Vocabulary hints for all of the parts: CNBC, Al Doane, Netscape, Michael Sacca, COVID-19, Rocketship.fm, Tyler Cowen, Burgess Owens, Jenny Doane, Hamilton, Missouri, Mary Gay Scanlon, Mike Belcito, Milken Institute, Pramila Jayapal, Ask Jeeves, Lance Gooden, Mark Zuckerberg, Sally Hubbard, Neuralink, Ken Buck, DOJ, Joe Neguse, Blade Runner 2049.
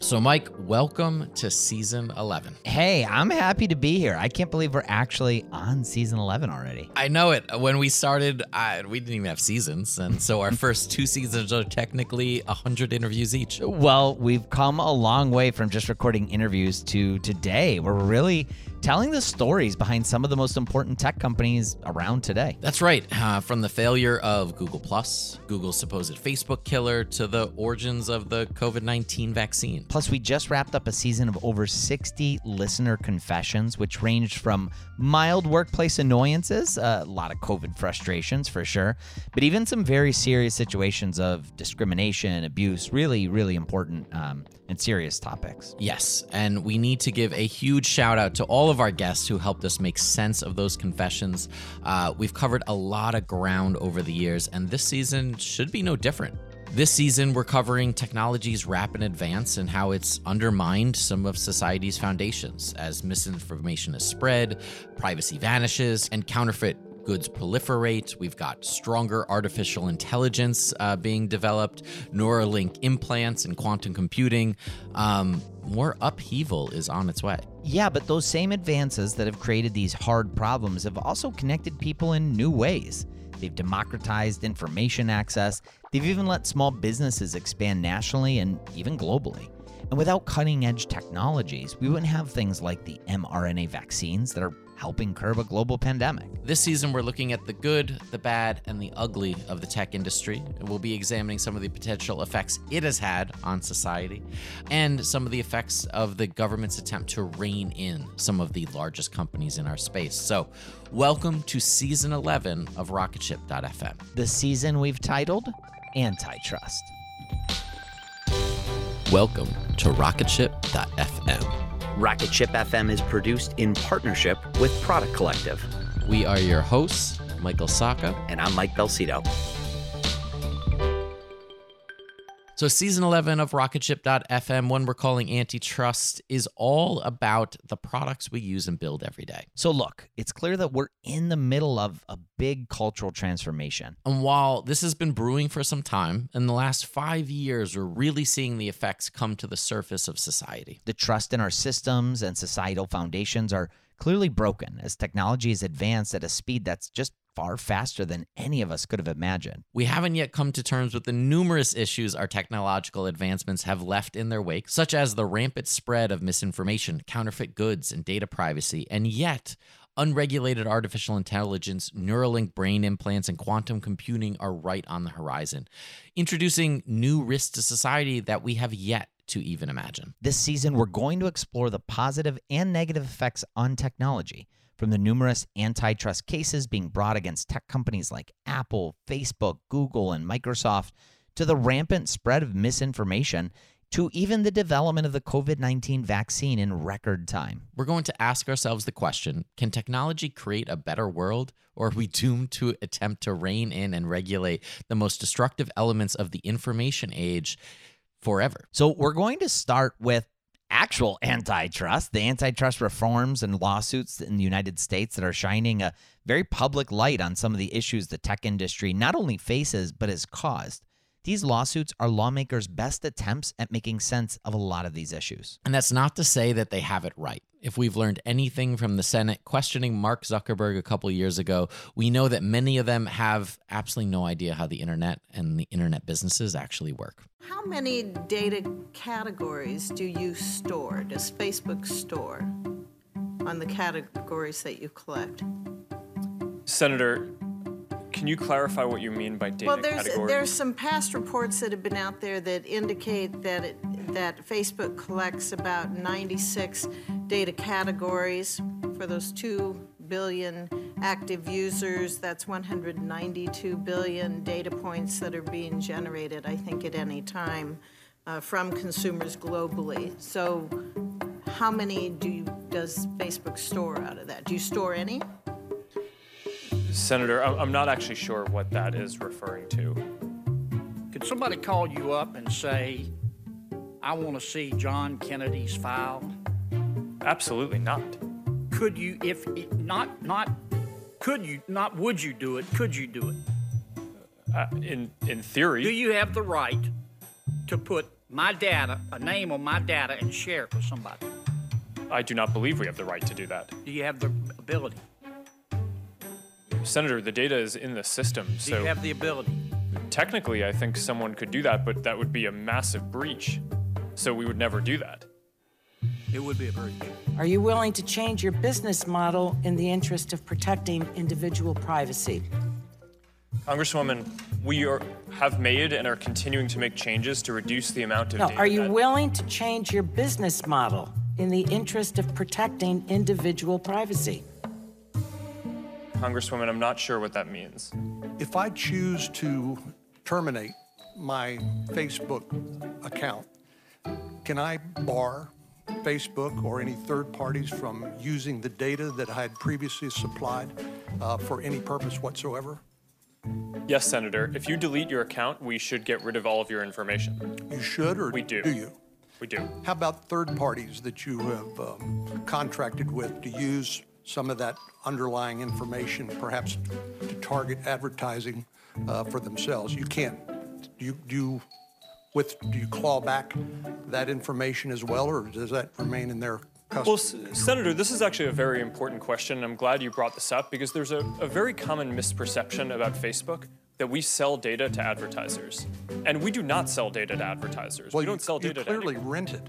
So, Mike, welcome to Season 11. Hey, I'm happy to be here. I can't believe we're actually on Season 11 already. I know it. When we started, we didn't even have seasons. And so our first two seasons are technically 100 interviews each. Well, we've come a long way from just recording interviews to today. We're really telling the stories behind some of the most important tech companies around today. That's right. From the failure of Google+, Google's supposed Facebook killer, to the origins of the COVID-19 vaccine. Plus, we just wrapped up a season of over 60 listener confessions, which ranged from mild workplace annoyances, a lot of COVID frustrations for sure, but even some very serious situations of discrimination, abuse, really, really important and serious topics. Yes, and we need to give a huge shout out to all of our guests who helped us make sense of those confessions. We've covered a lot of ground over the years, and this season should be no different. This season, we're covering technology's rapid advance and how it's undermined some of society's foundations as misinformation is spread, privacy vanishes, and counterfeit goods proliferate. We've got stronger artificial intelligence being developed, Neuralink implants and quantum computing. More upheaval is on its way. Yeah, but those same advances that have created these hard problems have also connected people in new ways. They've democratized information access. They've even let small businesses expand nationally and even globally. And without cutting-edge technologies, we wouldn't have things like the mRNA vaccines that are helping curb a global pandemic. This season, we're looking at the good, the bad, and the ugly of the tech industry. We'll be examining some of the potential effects it has had on society and some of the effects of the government's attempt to rein in some of the largest companies in our space. So, welcome to Season 11 of Rocketship.fm. The season we've titled Antitrust. Welcome to Rocketship.fm. Rocketship FM is produced in partnership with Product Collective. We are your hosts, Michael Sacca. And I'm Mike Belcito. So season 11 of Rocketship.fm, one we're calling Antitrust, is all about the products we use and build every day. So look, it's clear that we're in the middle of a big cultural transformation. And while this has been brewing for some time, in the last 5 years, we're really seeing the effects come to the surface of society. The trust in our systems and societal foundations are clearly broken as technology is advanced at a speed that's just far faster than any of us could have imagined. We haven't yet come to terms with the numerous issues our technological advancements have left in their wake, such as the rampant spread of misinformation, counterfeit goods, and data privacy. And yet, unregulated artificial intelligence, Neuralink brain implants, and quantum computing are right on the horizon, introducing new risks to society that we have yet to even imagine. This season, we're going to explore the positive and negative effects on technology, from the numerous antitrust cases being brought against tech companies like Apple, Facebook, Google, and Microsoft, to the rampant spread of misinformation, to even the development of the COVID-19 vaccine in record time. We're going to ask ourselves the question, can technology create a better world, or are we doomed to attempt to rein in and regulate the most destructive elements of the information age forever? So we're going to start with actual antitrust, the antitrust reforms and lawsuits in the United States that are shining a very public light on some of the issues the tech industry not only faces, but has caused. These lawsuits are lawmakers' best attempts at making sense of a lot of these issues. And that's not to say that they have it right. If we've learned anything from the Senate questioning Mark Zuckerberg a couple years ago, we know that many of them have absolutely no idea how the internet and the internet businesses actually work. How many data categories do you store? Does Facebook store on the categories that you collect? Senator, can you clarify what you mean by data categories? Well, there's some past reports that have been out there that indicate that that Facebook collects about 96 data categories for those 2 billion active users. That's 192 billion data points that are being generated, I think, at any time from consumers globally. So how many does Facebook store out of that? Do you store any? Senator, I'm not actually sure what that is referring to. Could somebody call you up and say, I want to see John Kennedy's file? Absolutely not. Could you, if it, not, could you, not would you do it, could you do it? In theory. Do you have the right to put my data, a name on my data, and share it with somebody? I do not believe we have the right to do that. Do you have the ability? Senator, the data is in the system, so... Do you have the ability? Technically, I think someone could do that, but that would be a massive breach. So we would never do that. It would be a breach. Are you willing to change your business model in the interest of protecting individual privacy? Congresswoman, we have made and are continuing to make changes to reduce the amount of data. Are you willing to change your business model in the interest of protecting individual privacy? Congresswoman, I'm not sure what that means. If I choose to terminate my Facebook account, can I bar Facebook or any third parties from using the data that I had previously supplied for any purpose whatsoever? Yes, Senator. If you delete your account, we should get rid of all of your information. You should, or we do. Do you? We do. How about third parties that you have contracted with to use some of that underlying information, perhaps to target advertising for themselves? You can't. Do you claw back that information as well, or does that remain in their custody? Well, Senator, this is actually a very important question. I'm glad you brought this up, because there's a very common misperception about Facebook that we sell data to advertisers. And we do not sell data to advertisers. Well, we don't sell data to anyone. You clearly rent it.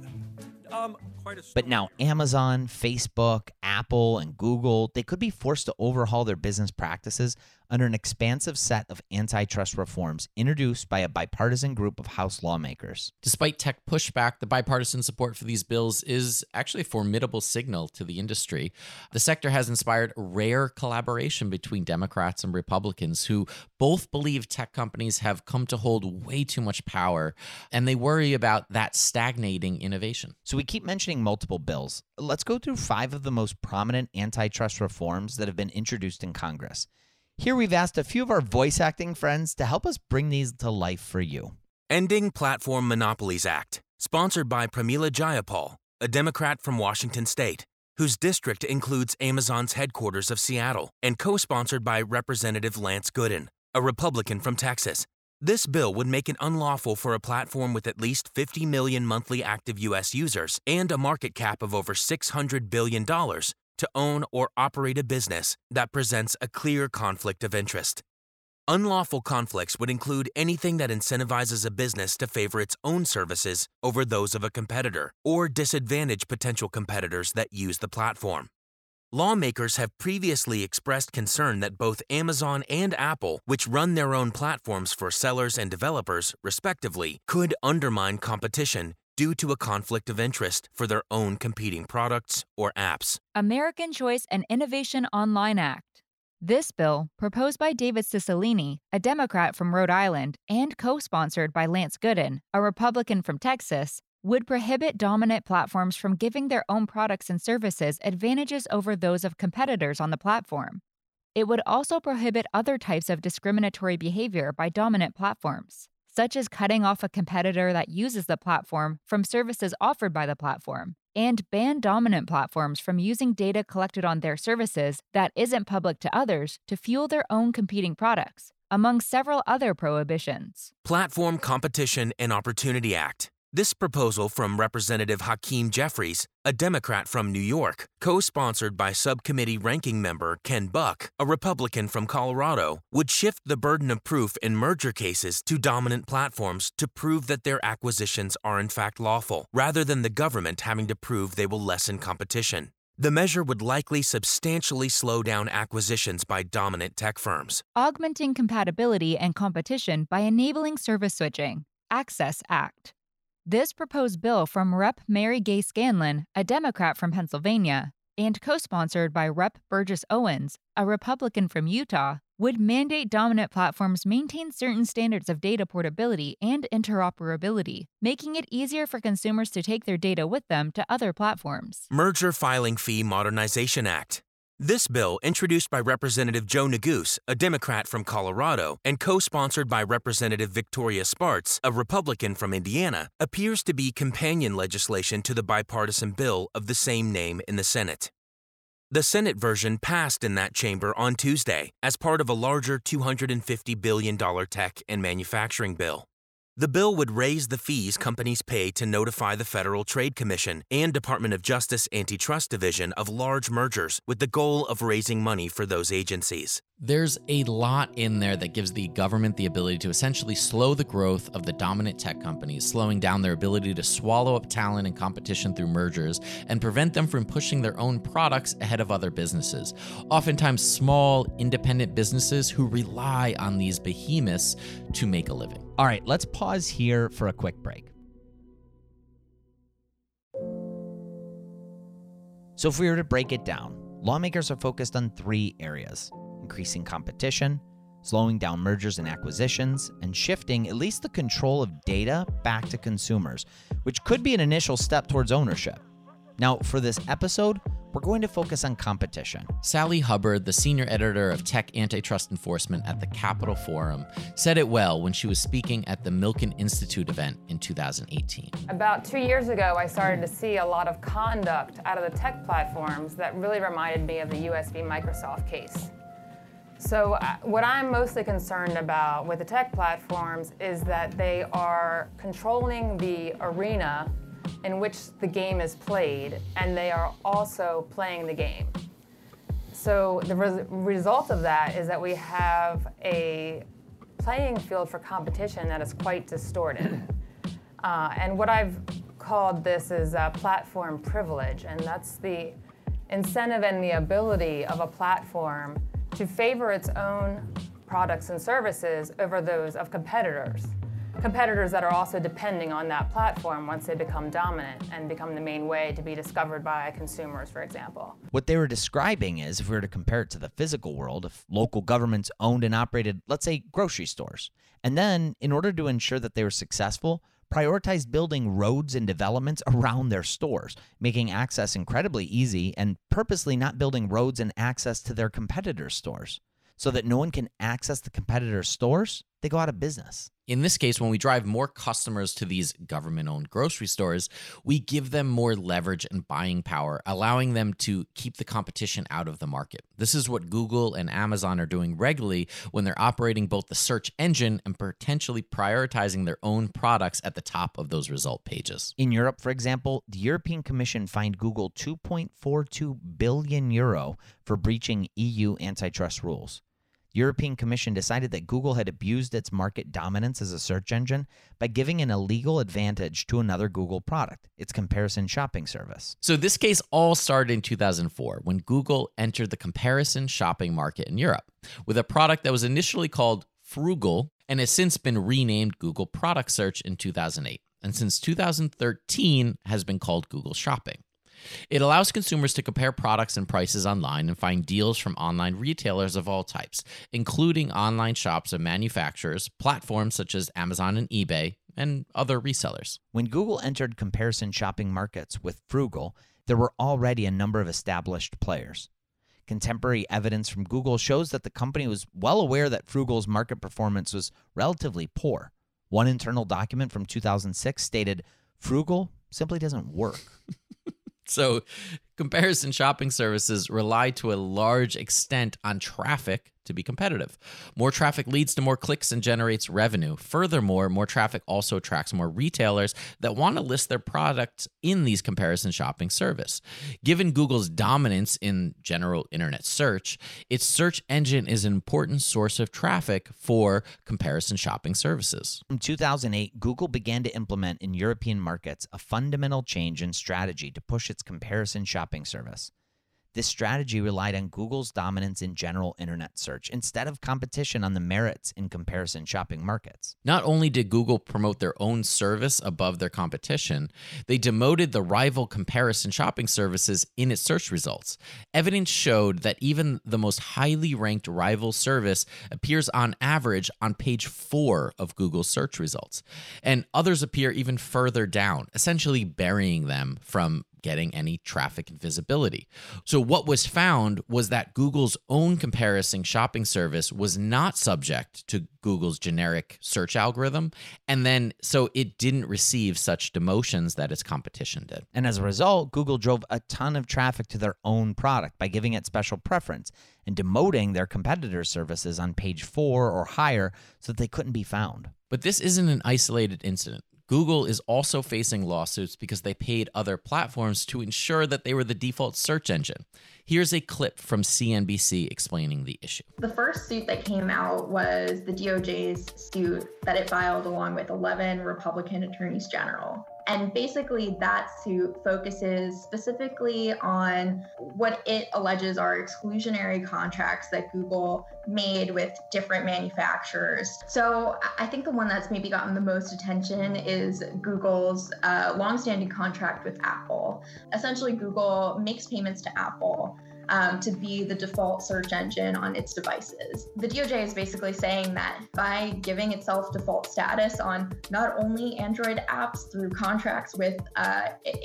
But now Amazon, Facebook, Apple, and Google, they could be forced to overhaul their business practices under an expansive set of antitrust reforms introduced by a bipartisan group of House lawmakers. Despite tech pushback, the bipartisan support for these bills is actually a formidable signal to the industry. The sector has inspired rare collaboration between Democrats and Republicans who both believe tech companies have come to hold way too much power, and they worry about that stagnating innovation. So we keep mentioning multiple bills. Let's go through 5 of the most prominent antitrust reforms that have been introduced in Congress. Here we've asked a few of our voice acting friends to help us bring these to life for you. Ending Platform Monopolies Act, sponsored by Pramila Jayapal, a Democrat from Washington State, whose district includes Amazon's headquarters of Seattle, and co-sponsored by Representative Lance Gooden, a Republican from Texas. This bill would make it unlawful for a platform with at least 50 million monthly active U.S. users and a market cap of over $600 billion to own or operate a business that presents a clear conflict of interest. Unlawful conflicts would include anything that incentivizes a business to favor its own services over those of a competitor or disadvantage potential competitors that use the platform. Lawmakers have previously expressed concern that both Amazon and Apple, which run their own platforms for sellers and developers, respectively, could undermine competition due to a conflict of interest for their own competing products or apps. American Choice and Innovation Online Act. This bill, proposed by David Cicilline, a Democrat from Rhode Island, and co-sponsored by Lance Gooden, a Republican from Texas, would prohibit dominant platforms from giving their own products and services advantages over those of competitors on the platform. It would also prohibit other types of discriminatory behavior by dominant platforms, such as cutting off a competitor that uses the platform from services offered by the platform, and ban dominant platforms from using data collected on their services that isn't public to others to fuel their own competing products, among several other prohibitions. Platform Competition and Opportunity Act. This proposal from Representative Hakeem Jeffries, a Democrat from New York, co-sponsored by subcommittee ranking member Ken Buck, a Republican from Colorado, would shift the burden of proof in merger cases to dominant platforms to prove that their acquisitions are in fact lawful, rather than the government having to prove they will lessen competition. The measure would likely substantially slow down acquisitions by dominant tech firms. Augmenting Compatibility and Competition by Enabling Service Switching, Access Act. This proposed bill from Rep. Mary Gay Scanlon, a Democrat from Pennsylvania, and co-sponsored by Rep. Burgess Owens, a Republican from Utah, would mandate dominant platforms maintain certain standards of data portability and interoperability, making it easier for consumers to take their data with them to other platforms. Merger Filing Fee Modernization Act. This bill, introduced by Representative Joe Neguse, a Democrat from Colorado, and co-sponsored by Representative Victoria Spartz, a Republican from Indiana, appears to be companion legislation to the bipartisan bill of the same name in the Senate. The Senate version passed in that chamber on Tuesday as part of a larger $250 billion tech and manufacturing bill. The bill would raise the fees companies pay to notify the Federal Trade Commission and Department of Justice Antitrust Division of large mergers with the goal of raising money for those agencies. There's a lot in there that gives the government the ability to essentially slow the growth of the dominant tech companies, slowing down their ability to swallow up talent and competition through mergers and prevent them from pushing their own products ahead of other businesses. Oftentimes small, independent businesses who rely on these behemoths to make a living. All right, let's pause here for a quick break. So if we were to break it down, lawmakers are focused on 3 areas: increasing competition, slowing down mergers and acquisitions, and shifting at least the control of data back to consumers, which could be an initial step towards ownership. Now, for this episode, we're going to focus on competition. Sally Hubbard, the senior editor of Tech Antitrust Enforcement at the Capital Forum, said it well when she was speaking at the Milken Institute event in 2018. About 2 years ago, I started to see a lot of conduct out of the tech platforms that really reminded me of the US v. Microsoft case. So what I'm mostly concerned about with the tech platforms is that they are controlling the arena in which the game is played, and they are also playing the game. So the result of that is that we have a playing field for competition that is quite distorted. And what I've called this is platform privilege, and that's the incentive and the ability of a platform to favor its own products and services over those of competitors. Competitors that are also depending on that platform once they become dominant and become the main way to be discovered by consumers, for example. What they were describing is, if we were to compare it to the physical world, if local governments owned and operated, let's say, grocery stores, and then, in order to ensure that they were successful, prioritized building roads and developments around their stores, making access incredibly easy, and purposely not building roads and access to their competitors' stores, so that no one can access the competitors' stores, they go out of business. In this case, when we drive more customers to these government-owned grocery stores, we give them more leverage and buying power, allowing them to keep the competition out of the market. This is what Google and Amazon are doing regularly when they're operating both the search engine and potentially prioritizing their own products at the top of those result pages. In Europe, for example, the European Commission fined Google 2.42 billion euro for breaching EU antitrust rules. European Commission decided that Google had abused its market dominance as a search engine by giving an illegal advantage to another Google product, its comparison shopping service. So this case all started in 2004 when Google entered the comparison shopping market in Europe with a product that was initially called Frugal and has since been renamed Google Product Search in 2008, and since 2013 has been called Google Shopping. It allows consumers to compare products and prices online and find deals from online retailers of all types, including online shops of manufacturers, platforms such as Amazon and eBay, and other resellers. When Google entered comparison shopping markets with Frugal, there were already a number of established players. Contemporary evidence from Google shows that the company was well aware that Frugal's market performance was relatively poor. One internal document from 2006 stated, "Frugal simply doesn't work." So comparison shopping services rely to a large extent on traffic to be competitive. More traffic leads to more clicks and generates revenue. Furthermore, more traffic also attracts more retailers that want to list their products in these comparison shopping services. Given Google's dominance in general internet search, its search engine is an important source of traffic for comparison shopping services. In 2008, Google began to implement in European markets a fundamental change in strategy to push its comparison shopping service. This strategy relied on Google's dominance in general internet search instead of competition on the merits in comparison shopping markets. Not only did Google promote their own service above their competition, they demoted the rival comparison shopping services in its search results. Evidence showed that even the most highly ranked rival service appears on average on page 4 of Google's search results, and others appear even further down, essentially burying them from getting any traffic and visibility. So what was found was that Google's own comparison shopping service was not subject to Google's generic search algorithm, and then so it didn't receive such demotions that its competition did. And as a result, Google drove a ton of traffic to their own product by giving it special preference and demoting their competitors' services on page 4 or higher so that they couldn't be found. But this isn't an isolated incident. Google is also facing lawsuits because they paid other platforms to ensure that they were the default search engine. Here's a clip from CNBC explaining the issue. The first suit that came out was the DOJ's suit that it filed along with 11 Republican attorneys general. And basically that suit focuses specifically on what it alleges are exclusionary contracts that Google made with different manufacturers. So I think the one that's maybe gotten the most attention is Google's longstanding contract with Apple. Essentially, Google makes payments to Apple to be the default search engine on its devices. The DOJ is basically saying that by giving itself default status on not only Android apps through contracts with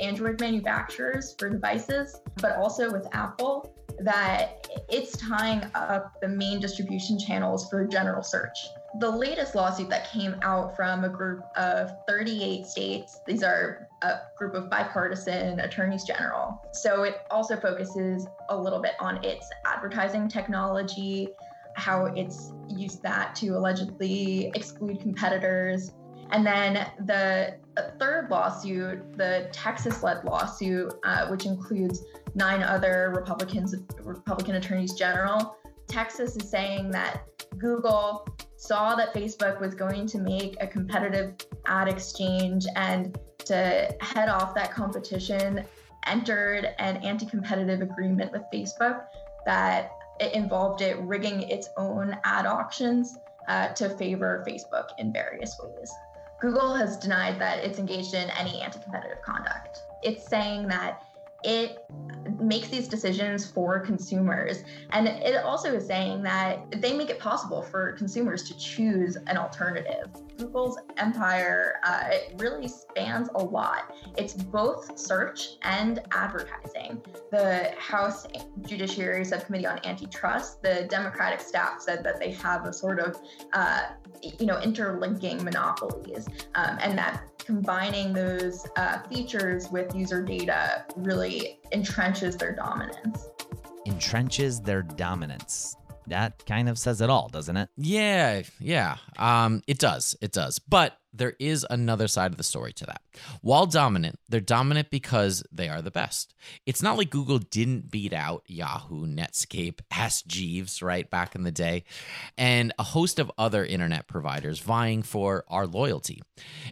Android manufacturers for devices, but also with Apple, that it's tying up the main distribution channels for general search. The latest lawsuit that came out from a group of 38 states, these are a group of bipartisan attorneys general. So it also focuses a little bit on its advertising technology, how it's used that to allegedly exclude competitors. And then the third lawsuit, the Texas-led lawsuit, which includes 9 other Republican attorneys general, Texas is saying that Google saw that Facebook was going to make a competitive ad exchange and to head off that competition, entered an anti-competitive agreement with Facebook that it involved it rigging its own ad auctions to favor Facebook in various ways. Google has denied that it's engaged in any anti-competitive conduct. It's saying that it makes these decisions for consumers. And it also is saying that they make it possible for consumers to choose an alternative. Google's empire it really spans a lot. It's both search and advertising. The House Judiciary Subcommittee on Antitrust, the Democratic staff said that they have a sort of, interlinking monopolies, and that combining those features with user data really entrenches their dominance. Entrenches their dominance. That kind of says it all, doesn't it? Yeah. It does. But there is another side of the story to that. While dominant, they're dominant because they are the best. It's not like Google didn't beat out Yahoo, Netscape, Ask Jeeves, right, back in the day, and a host of other internet providers vying for our loyalty.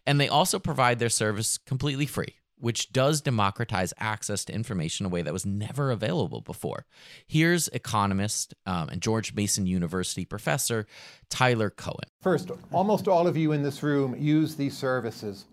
And they also provide their service completely free, which does democratize access to information in a way that was never available before. Here's economist and George Mason University professor Tyler Cowen. First, almost all of you in this room use these services.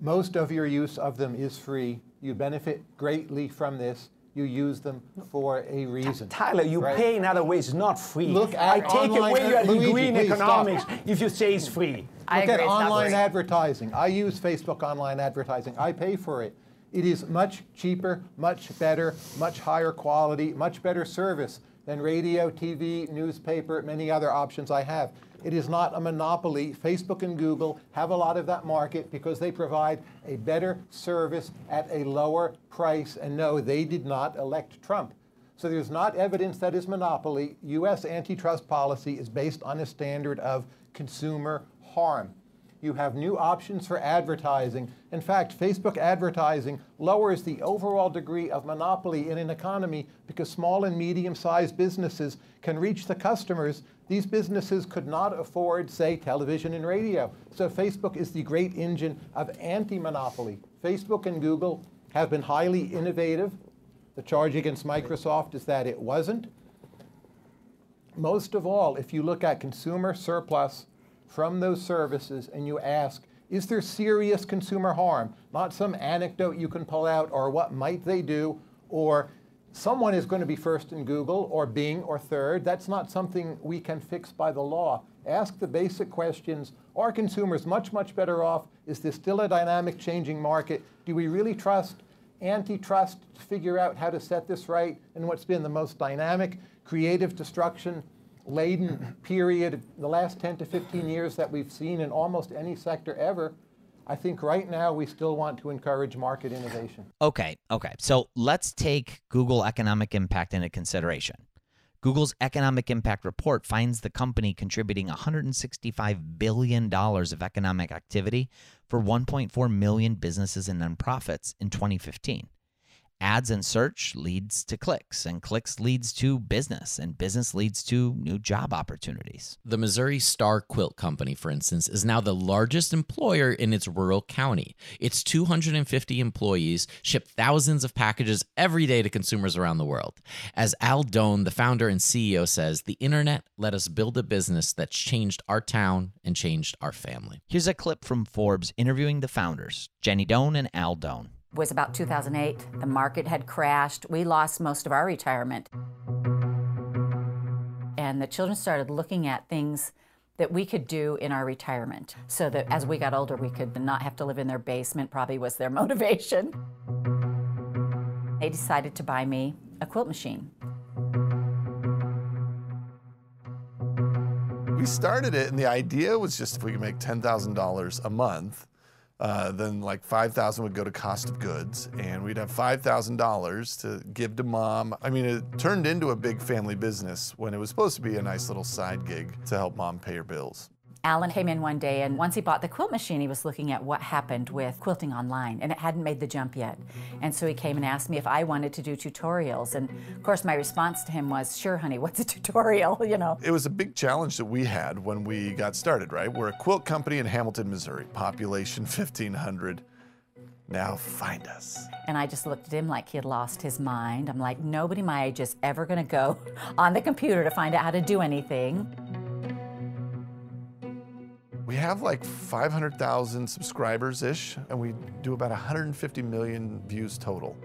Most of your use of them is free. You benefit greatly from this. You use them for a reason. Tyler, you pay in other ways. It's not free. Look at I take away your degree in economics if you say it's free. Look at online advertising. I use Facebook online advertising. I pay for it. It is much cheaper, much better, much higher quality, much better service than radio, TV, newspaper, many other options I have. It is not a monopoly. Facebook and Google have a lot of that market because they provide a better service at a lower price. And no, they did not elect Trump. So there's not evidence that is monopoly. U.S. antitrust policy is based on a standard of consumer harm. You have new options for advertising. In fact, Facebook advertising lowers the overall degree of monopoly in an economy because small and medium-sized businesses can reach the customers. These businesses could not afford, say, television and radio. So Facebook is the great engine of anti-monopoly. Facebook and Google have been highly innovative. The charge against Microsoft is that it wasn't. Most of all, if you look at consumer surplus from those services and you ask, is there serious consumer harm? Not some anecdote you can pull out or what might they do or someone is going to be first in Google or Bing or third. That's not something we can fix by the law. Ask the basic questions. Are consumers much, much better off? Is this still a dynamic changing market? Do we really trust antitrust to figure out how to set this right in what's been the most dynamic, creative destruction laden period, the last 10 to 15 years that we've seen in almost any sector ever? I think right now we still want to encourage market innovation. Okay. So let's take Google economic impact into consideration. Google's economic impact report finds the company contributing $165 billion of economic activity for 1.4 million businesses and nonprofits in 2015. Ads and search leads to clicks, and clicks leads to business, and business leads to new job opportunities. The Missouri Star Quilt Company, for instance, is now the largest employer in its rural county. Its 250 employees ship thousands of packages every day to consumers around the world. As Al Doane, the founder and CEO, says, the internet let us build a business that's changed our town and changed our family. Here's a clip from Forbes interviewing the founders, Jenny Doane and Al Doane. It was about 2008. The market had crashed. We lost most of our retirement. And the children started looking at things that we could do in our retirement so that as we got older, we could not have to live in their basement, probably was their motivation. They decided to buy me a quilt machine. We started it, and the idea was just if we could make $10,000 a month, then like $5,000 would go to cost of goods, and we'd have $5,000 to give to mom. I mean, it turned into a big family business when it was supposed to be a nice little side gig to help mom pay her bills. Alan came in one day, and once he bought the quilt machine, he was looking at what happened with quilting online, and it hadn't made the jump yet. And so he came and asked me if I wanted to do tutorials, and of course my response to him was, sure honey, what's a tutorial, It was a big challenge that we had when we got started, right? We're a quilt company in Hamilton, Missouri, population 1,500. Now find us. And I just looked at him like he had lost his mind. I'm like, nobody my age is ever gonna go on the computer to find out how to do anything. We have like 500,000 subscribers-ish, and we do about 150 million views total.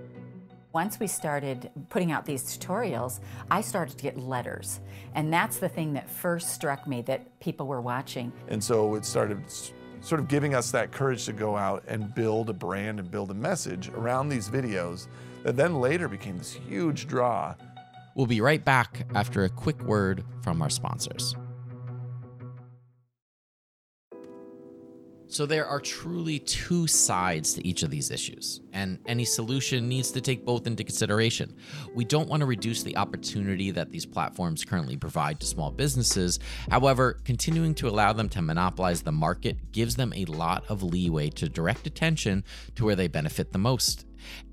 Once we started putting out these tutorials, I started to get letters. And that's the thing that first struck me, that people were watching. And so it started sort of giving us that courage to go out and build a brand and build a message around these videos that then later became this huge draw. We'll be right back after a quick word from our sponsors. So there are truly two sides to each of these issues, and any solution needs to take both into consideration. We don't want to reduce the opportunity that these platforms currently provide to small businesses. However, continuing to allow them to monopolize the market gives them a lot of leeway to direct attention to where they benefit the most.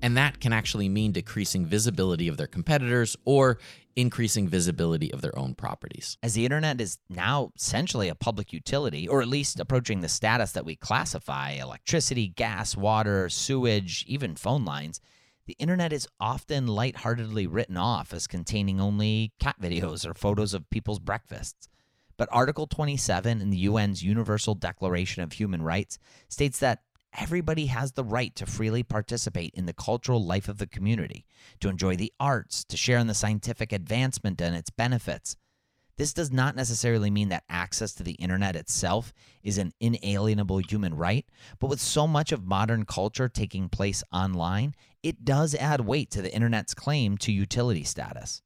And that can actually mean decreasing visibility of their competitors or increasing visibility of their own properties. As the internet is now essentially a public utility, or at least approaching the status that we classify electricity, gas, water, sewage, even phone lines, the internet is often lightheartedly written off as containing only cat videos or photos of people's breakfasts. But Article 27 in the UN's Universal Declaration of Human Rights states that everybody has the right to freely participate in the cultural life of the community, to enjoy the arts, to share in the scientific advancement and its benefits. This does not necessarily mean that access to the internet itself is an inalienable human right, but with so much of modern culture taking place online, it does add weight to the internet's claim to utility status.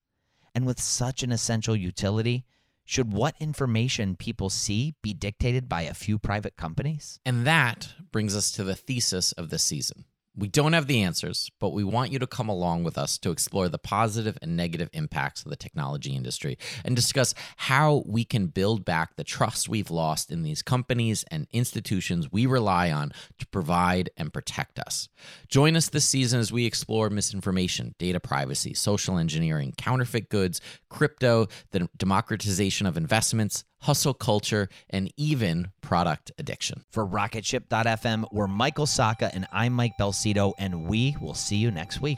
And with such an essential utility, should what information people see be dictated by a few private companies? And that brings us to the thesis of this season. We don't have the answers, but we want you to come along with us to explore the positive and negative impacts of the technology industry and discuss how we can build back the trust we've lost in these companies and institutions we rely on to provide and protect us. Join us this season as we explore misinformation, data privacy, social engineering, counterfeit goods, crypto, the democratization of investments, hustle culture, and even product addiction. For Rocketship.fm, we're Michael Saka, and I'm Mike Belcito, and we will see you next week.